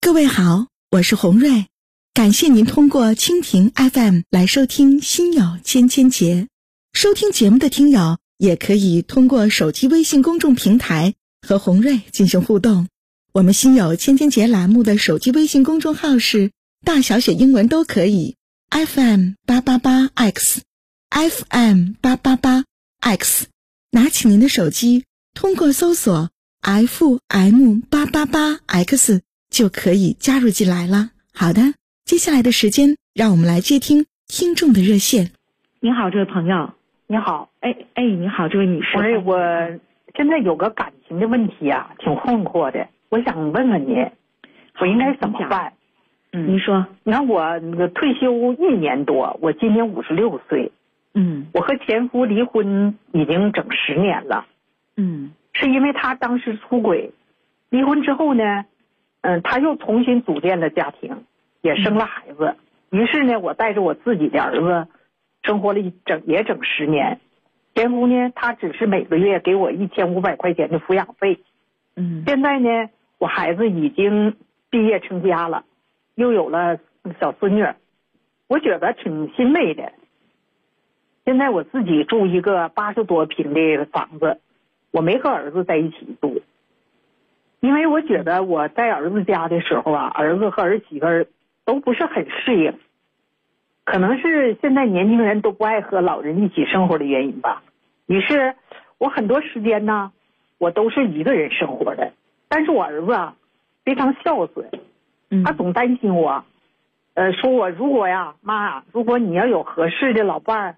各位好，我是洪瑞，感谢您通过蜻蜓 FM 来收听心有千千结。收听节目的听友也可以通过手机微信公众平台和洪瑞进行互动。我们心有千千结栏目的手机微信公众号是大小写英文都可以 FM888X FM888X， 拿起您的手机通过搜索 FM888X 就可以加入进来了。好的，接下来的时间让我们来接听听众的热线。您好，这位朋友。你好。哎，你好，这位女士。我现在有个感情的问题啊，挺困惑的，我想问问您，我应该怎么办？嗯，您说。你看我退休1年多，我今年56岁。嗯，我和前夫离婚已经整10年了。嗯，是因为他当时出轨，离婚之后呢，他又重新组建了家庭，也生了孩子。于是呢，我带着我自己的儿子生活了整10年。前夫呢，他只是每个月给我1500块钱的抚养费。嗯，现在呢，我孩子已经毕业成家了，又有了小孙女，我觉得挺欣慰的。现在我自己住一个80多平的房子，我没和儿子在一起住，因为我觉得我在儿子家的时候啊，儿子和儿媳妇都不是很适应，可能是现在年轻人都不爱和老人一起生活的原因吧。于是我很多时间呢，我都是一个人生活的。但是我儿子啊，非常孝顺，他总担心我，说我如果呀，妈，如果你要有合适的老伴儿，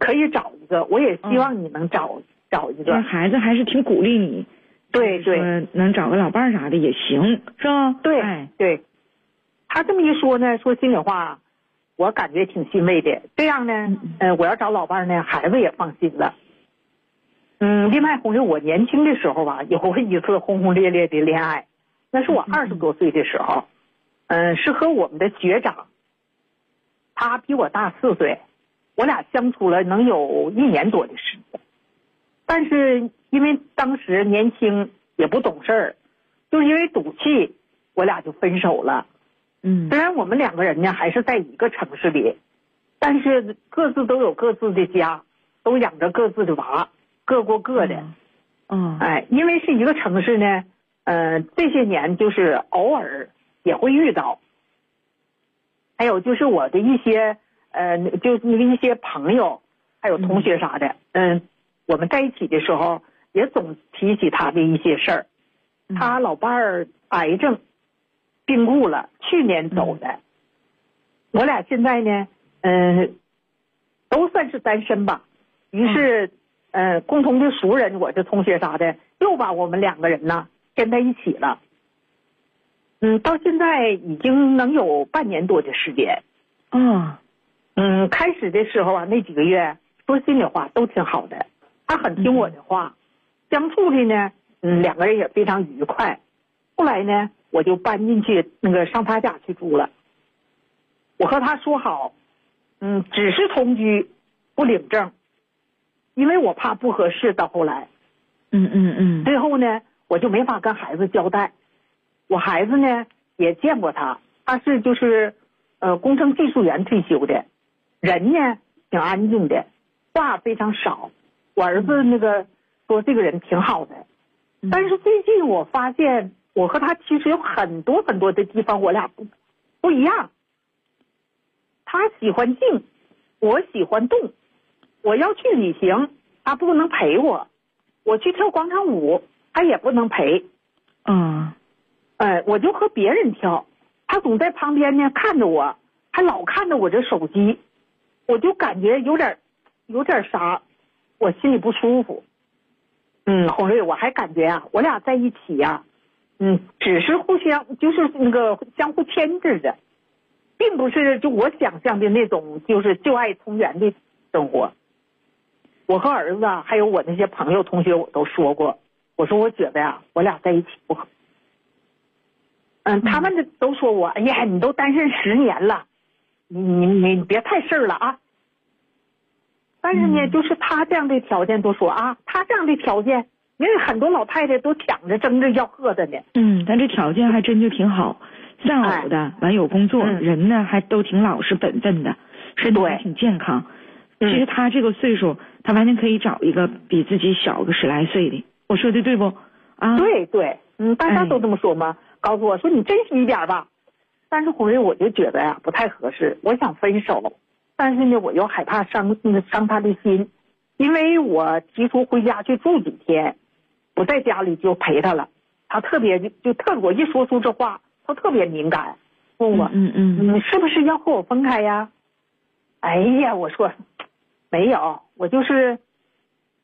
可以找一个，我也希望你能找一个。孩子还是挺鼓励你，对，能找个老伴儿啥的也行，是吧？对，他这么一说呢，说心里话，我感觉挺欣慰的。这样呢，我要找老伴儿呢，孩子也放心了。另外，红姐，我年轻的时候吧，有过一次轰轰烈烈的恋爱。那是我20多岁的时候，是和我们的学长，他比我大4岁，我俩相处了能有1年多的时间。但是因为当时年轻也不懂事儿，就是因为赌气，我俩就分手了。虽然我们两个人呢还是在一个城市里，但是各自都有各自的家，都养着各自的娃，各过各的。因为是一个城市呢。这些年就是偶尔也会遇到，还有就是我的一些就一些朋友还有同学啥的，我们在一起的时候也总提起他的一些事儿。他老伴儿癌症病故了，去年走的。我俩现在呢，都算是单身吧。于是，共同的熟人，我这同学啥的，又把我们两个人呢跟在一起了。到现在已经能有半年多的时间。开始的时候啊，那几个月说心里话都挺好的，他很听我的话，相处的呢，两个人也非常愉快。后来呢，我就搬进去上他家去住了。我和他说好，只是同居，不领证，因为我怕不合适。到后来，最后呢，我就没法跟孩子交代。我孩子呢也见过他，他是工程技术员退休的，人呢挺安静的，话非常少。我儿子说这个人挺好的。但是最近我发现我和他其实有很多很多的地方我俩不一样。他喜欢静，我喜欢动。我要去旅行，他不能陪我；我去跳广场舞，他也不能陪。我就和别人跳，他总在旁边呢看着我，还老看着我这手机，我就感觉有点啥，我心里不舒服。洪瑞，我还感觉啊，我俩在一起啊，只是互相就是那个相互牵制的，并不是就我想象的那种就是旧爱重圆的生活。我和儿子啊，还有我那些朋友同学，我都说过，我说我觉得呀，我俩在一起不好。他们都说我，哎呀，你都单身10年了，你别太事儿了啊。但是呢，就是他这样的条件都说啊，他这样的条件，因为很多老太太都抢着争着要喝的呢。但这条件还真就挺好，丧偶的，完有工作，人呢还都挺老实本分的，身体还挺健康。其实他这个岁数，他完全可以找一个比自己小个10来岁的。我说的对不？啊，对对，大家都这么说吗？告诉我说你珍惜一点吧。但是红瑞，我就觉得呀，不太合适，我想分手，但是呢，我又害怕伤他的心，因为我提出回家去住几天，不在家里就陪他了。他特别我一说出这话，他特别敏感，问我你是不是要和我分开呀？哎呀，我说。没有，我就是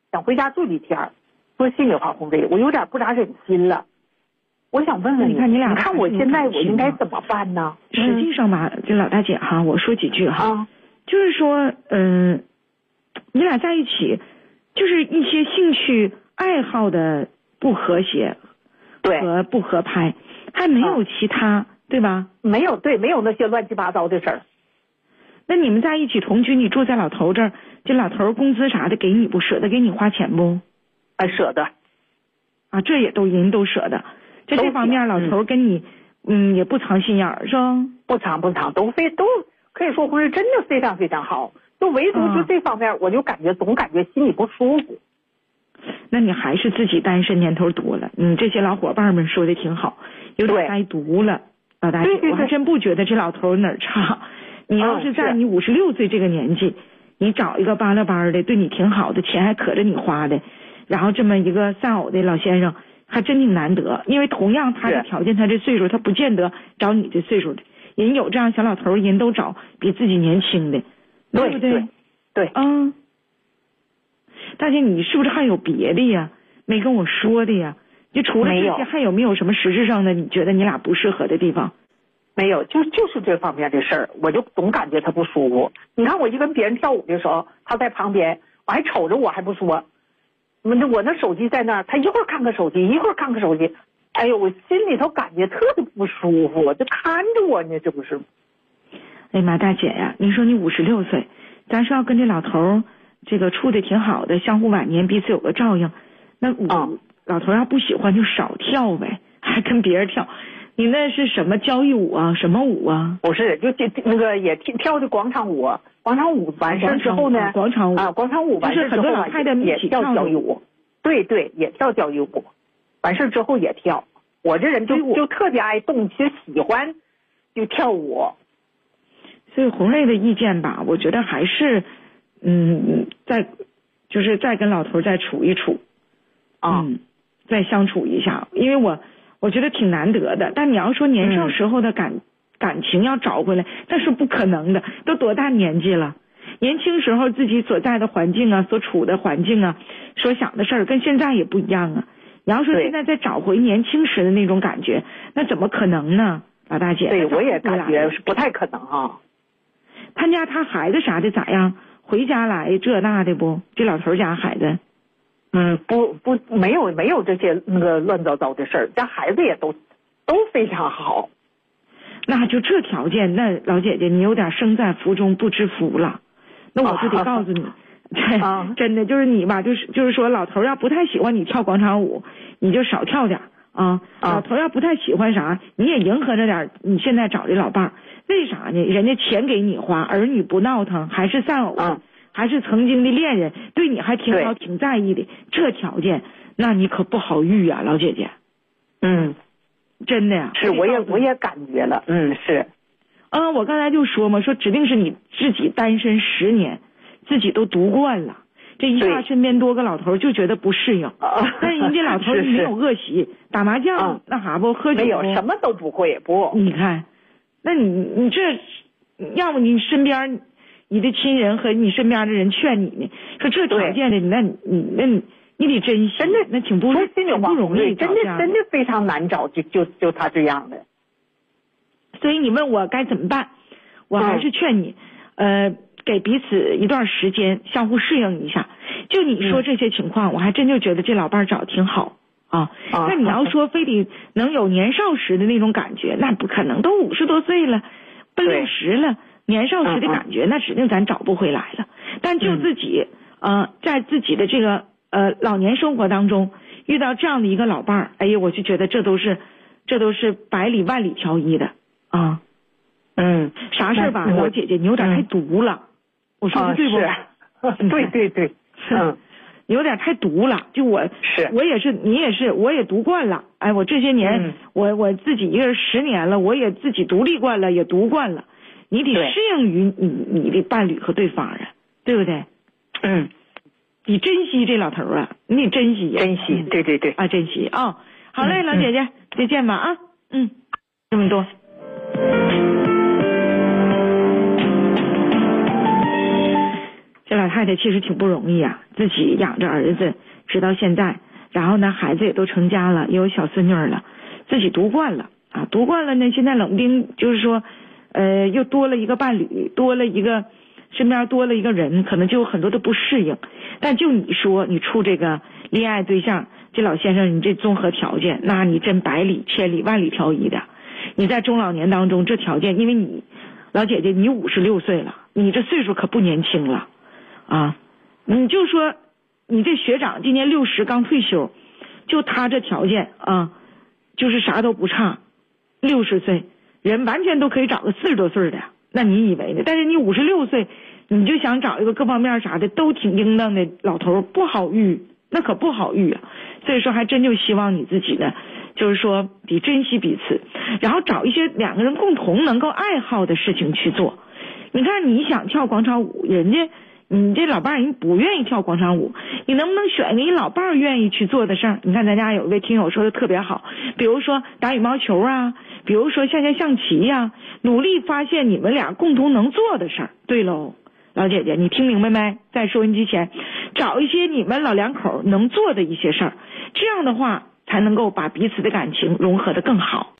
想回家住几天。说心里话，红飞，我有点不咋忍心了。我想问问你，你看我现在我应该怎么办呢？实际上吧，这老大姐哈，我说几句哈，就是说，你俩在一起，就是一些兴趣爱好的不和谐，对，和不合拍，还没有其他，对吧？没有，对，没有那些乱七八糟的事儿。那你们在一起同居，你住在老头这儿，这老头工资啥的给你不舍得给你花钱不？啊，舍得，啊，这也都人都舍得。这方面老头跟你，也不藏心眼儿是吧？不藏不藏，都可以说不是真的非常非常好。就唯独就这方面，我就总感觉心里不舒服。那你还是自己单身年头多了，你这些老伙伴们说的挺好，有点挨毒了，老大姐，我还真不觉得这老头哪儿差。你要是在你56岁这个年纪，你找一个巴拉巴的对你挺好的，钱还可着你花的，然后这么一个丧偶的老先生还真挺难得。因为同样他的条件，他这岁数，他不见得找你这岁数的人。有这样小老头，人都找比自己年轻的，对不对？ 对大姐，你是不是还有别的呀？没跟我说的呀？就除了这些，还有没有什么实质上的你觉得你俩不适合的地方？没有，就是这方面的事儿，我就总感觉他不舒服。你看我一跟别人跳舞的时候，他在旁边，我还瞅着我还不说，我那手机在那儿，他一会儿看看手机，一会儿看看手机，哎呦，我心里头感觉特别不舒服，就看着我呢，这不是？哎妈，大姐呀，你说你56岁，咱是要跟这老头这个处的挺好的，相互晚年彼此有个照应。那舞，老头要不喜欢就少跳呗，还跟别人跳。你那是什么交谊舞啊？什么舞啊？不是，就那个也跳的广场舞完事之后呢？广场舞完事之后也跳交谊舞。对对，也跳交谊舞，完事之后也跳。我这人就特别爱动，其实喜欢就跳舞。所以红瑞的意见吧，我觉得还是再跟老头再处一处啊，再相处一下，因为我觉得挺难得的。但你要说年少时候的感情要找回来，那是不可能的，都多大年纪了。年轻时候自己所在的环境啊，所处的环境啊，所想的事儿跟现在也不一样啊。你要说现在再找回年轻时的那种感觉，那怎么可能呢？老大姐，对，我也感觉是不太可能啊。他家他孩子啥的咋样？回家来这那的不？这老头家孩子？不，没有这些那个乱糟糟的事儿，咱孩子也都非常好。那就这条件，那老姐姐你有点身在福中不知福了。那我就得告诉你，真的就是你吧，就是说老头要不太喜欢你跳广场舞，你就少跳点啊。老头要不太喜欢啥，你也迎合着点。你现在找这老伴儿，为啥呢？人家钱给你花，儿女不闹腾，还是丧偶。还是曾经的恋人，对你还挺好挺在意的，这条件那你可不好遇啊，老姐姐。真的呀。是，我也感觉了。是。我刚才就说嘛，说指定是你自己单身10年，自己都读惯了，这一下身边多个老头就觉得不适应。但人家老头没有恶习，打麻将那啥不，喝酒没有，什么都不会不。你看，那你这要么你身边。你的亲人和你身边的人劝你呢，说这条件的，那你你得珍惜，真的那挺不容易，真的非常难找，就他这样的。所以你问我该怎么办，我还是劝你，给彼此一段时间相互适应一下。就你说这些情况，我还真就觉得这老伴儿找挺好啊。那你要说非得能有年少时的那种感觉，那不可能，都50多岁了，奔60了，年少时的感觉那指定咱找不回来了。但就自己在自己的这个老年生活当中遇到这样的一个老伴儿，哎呀，我就觉得这都是百里万里挑一的啊。啥事儿吧，老姐姐你有点太毒了，我说的对不？对对对，有点太毒了。就我也是，你也是，我也毒惯了。哎，我这些年，我自己一个人10年了，我也自己独立惯了，也毒惯了。你得适应于你的伴侣和对方人，对不对？你珍惜这老头啊，你得珍惜呀，珍惜，对对对啊，珍惜啊。好嘞，老姐姐，再见吧啊。这么多。这老太太其实挺不容易啊，自己养着儿子直到现在，然后呢孩子也都成家了，也有小孙女了，自己独惯了啊，独惯了呢，现在冷冰就是说又多了一个伴侣，多了一个身边，多了一个人，可能就有很多的不适应。但就你说你处这个恋爱对象，这老先生你这综合条件，那你真百里千里万里挑一的。你在中老年当中这条件，因为你老姐姐你56岁了，你这岁数可不年轻了啊！你就说你这学长今年60刚退休，就他这条件啊，就是啥都不差，60岁人完全都可以找个40多岁的，那你以为呢？但是你56岁你就想找一个各方面啥的都挺应当的老头，不好遇，那可不好遇啊！所以说还真就希望你自己呢，就是说得珍惜彼此，然后找一些两个人共同能够爱好的事情去做。你看你想跳广场舞，人家你这老伴儿人不愿意跳广场舞，你能不能选你老伴儿愿意去做的事儿？你看咱家有一位听友说的特别好，比如说打羽毛球啊，比如说下象棋呀，努力发现你们俩共同能做的事儿。对喽，老姐姐，你听明白没？在收音机前，找一些你们老两口能做的一些事儿，这样的话才能够把彼此的感情融合得更好。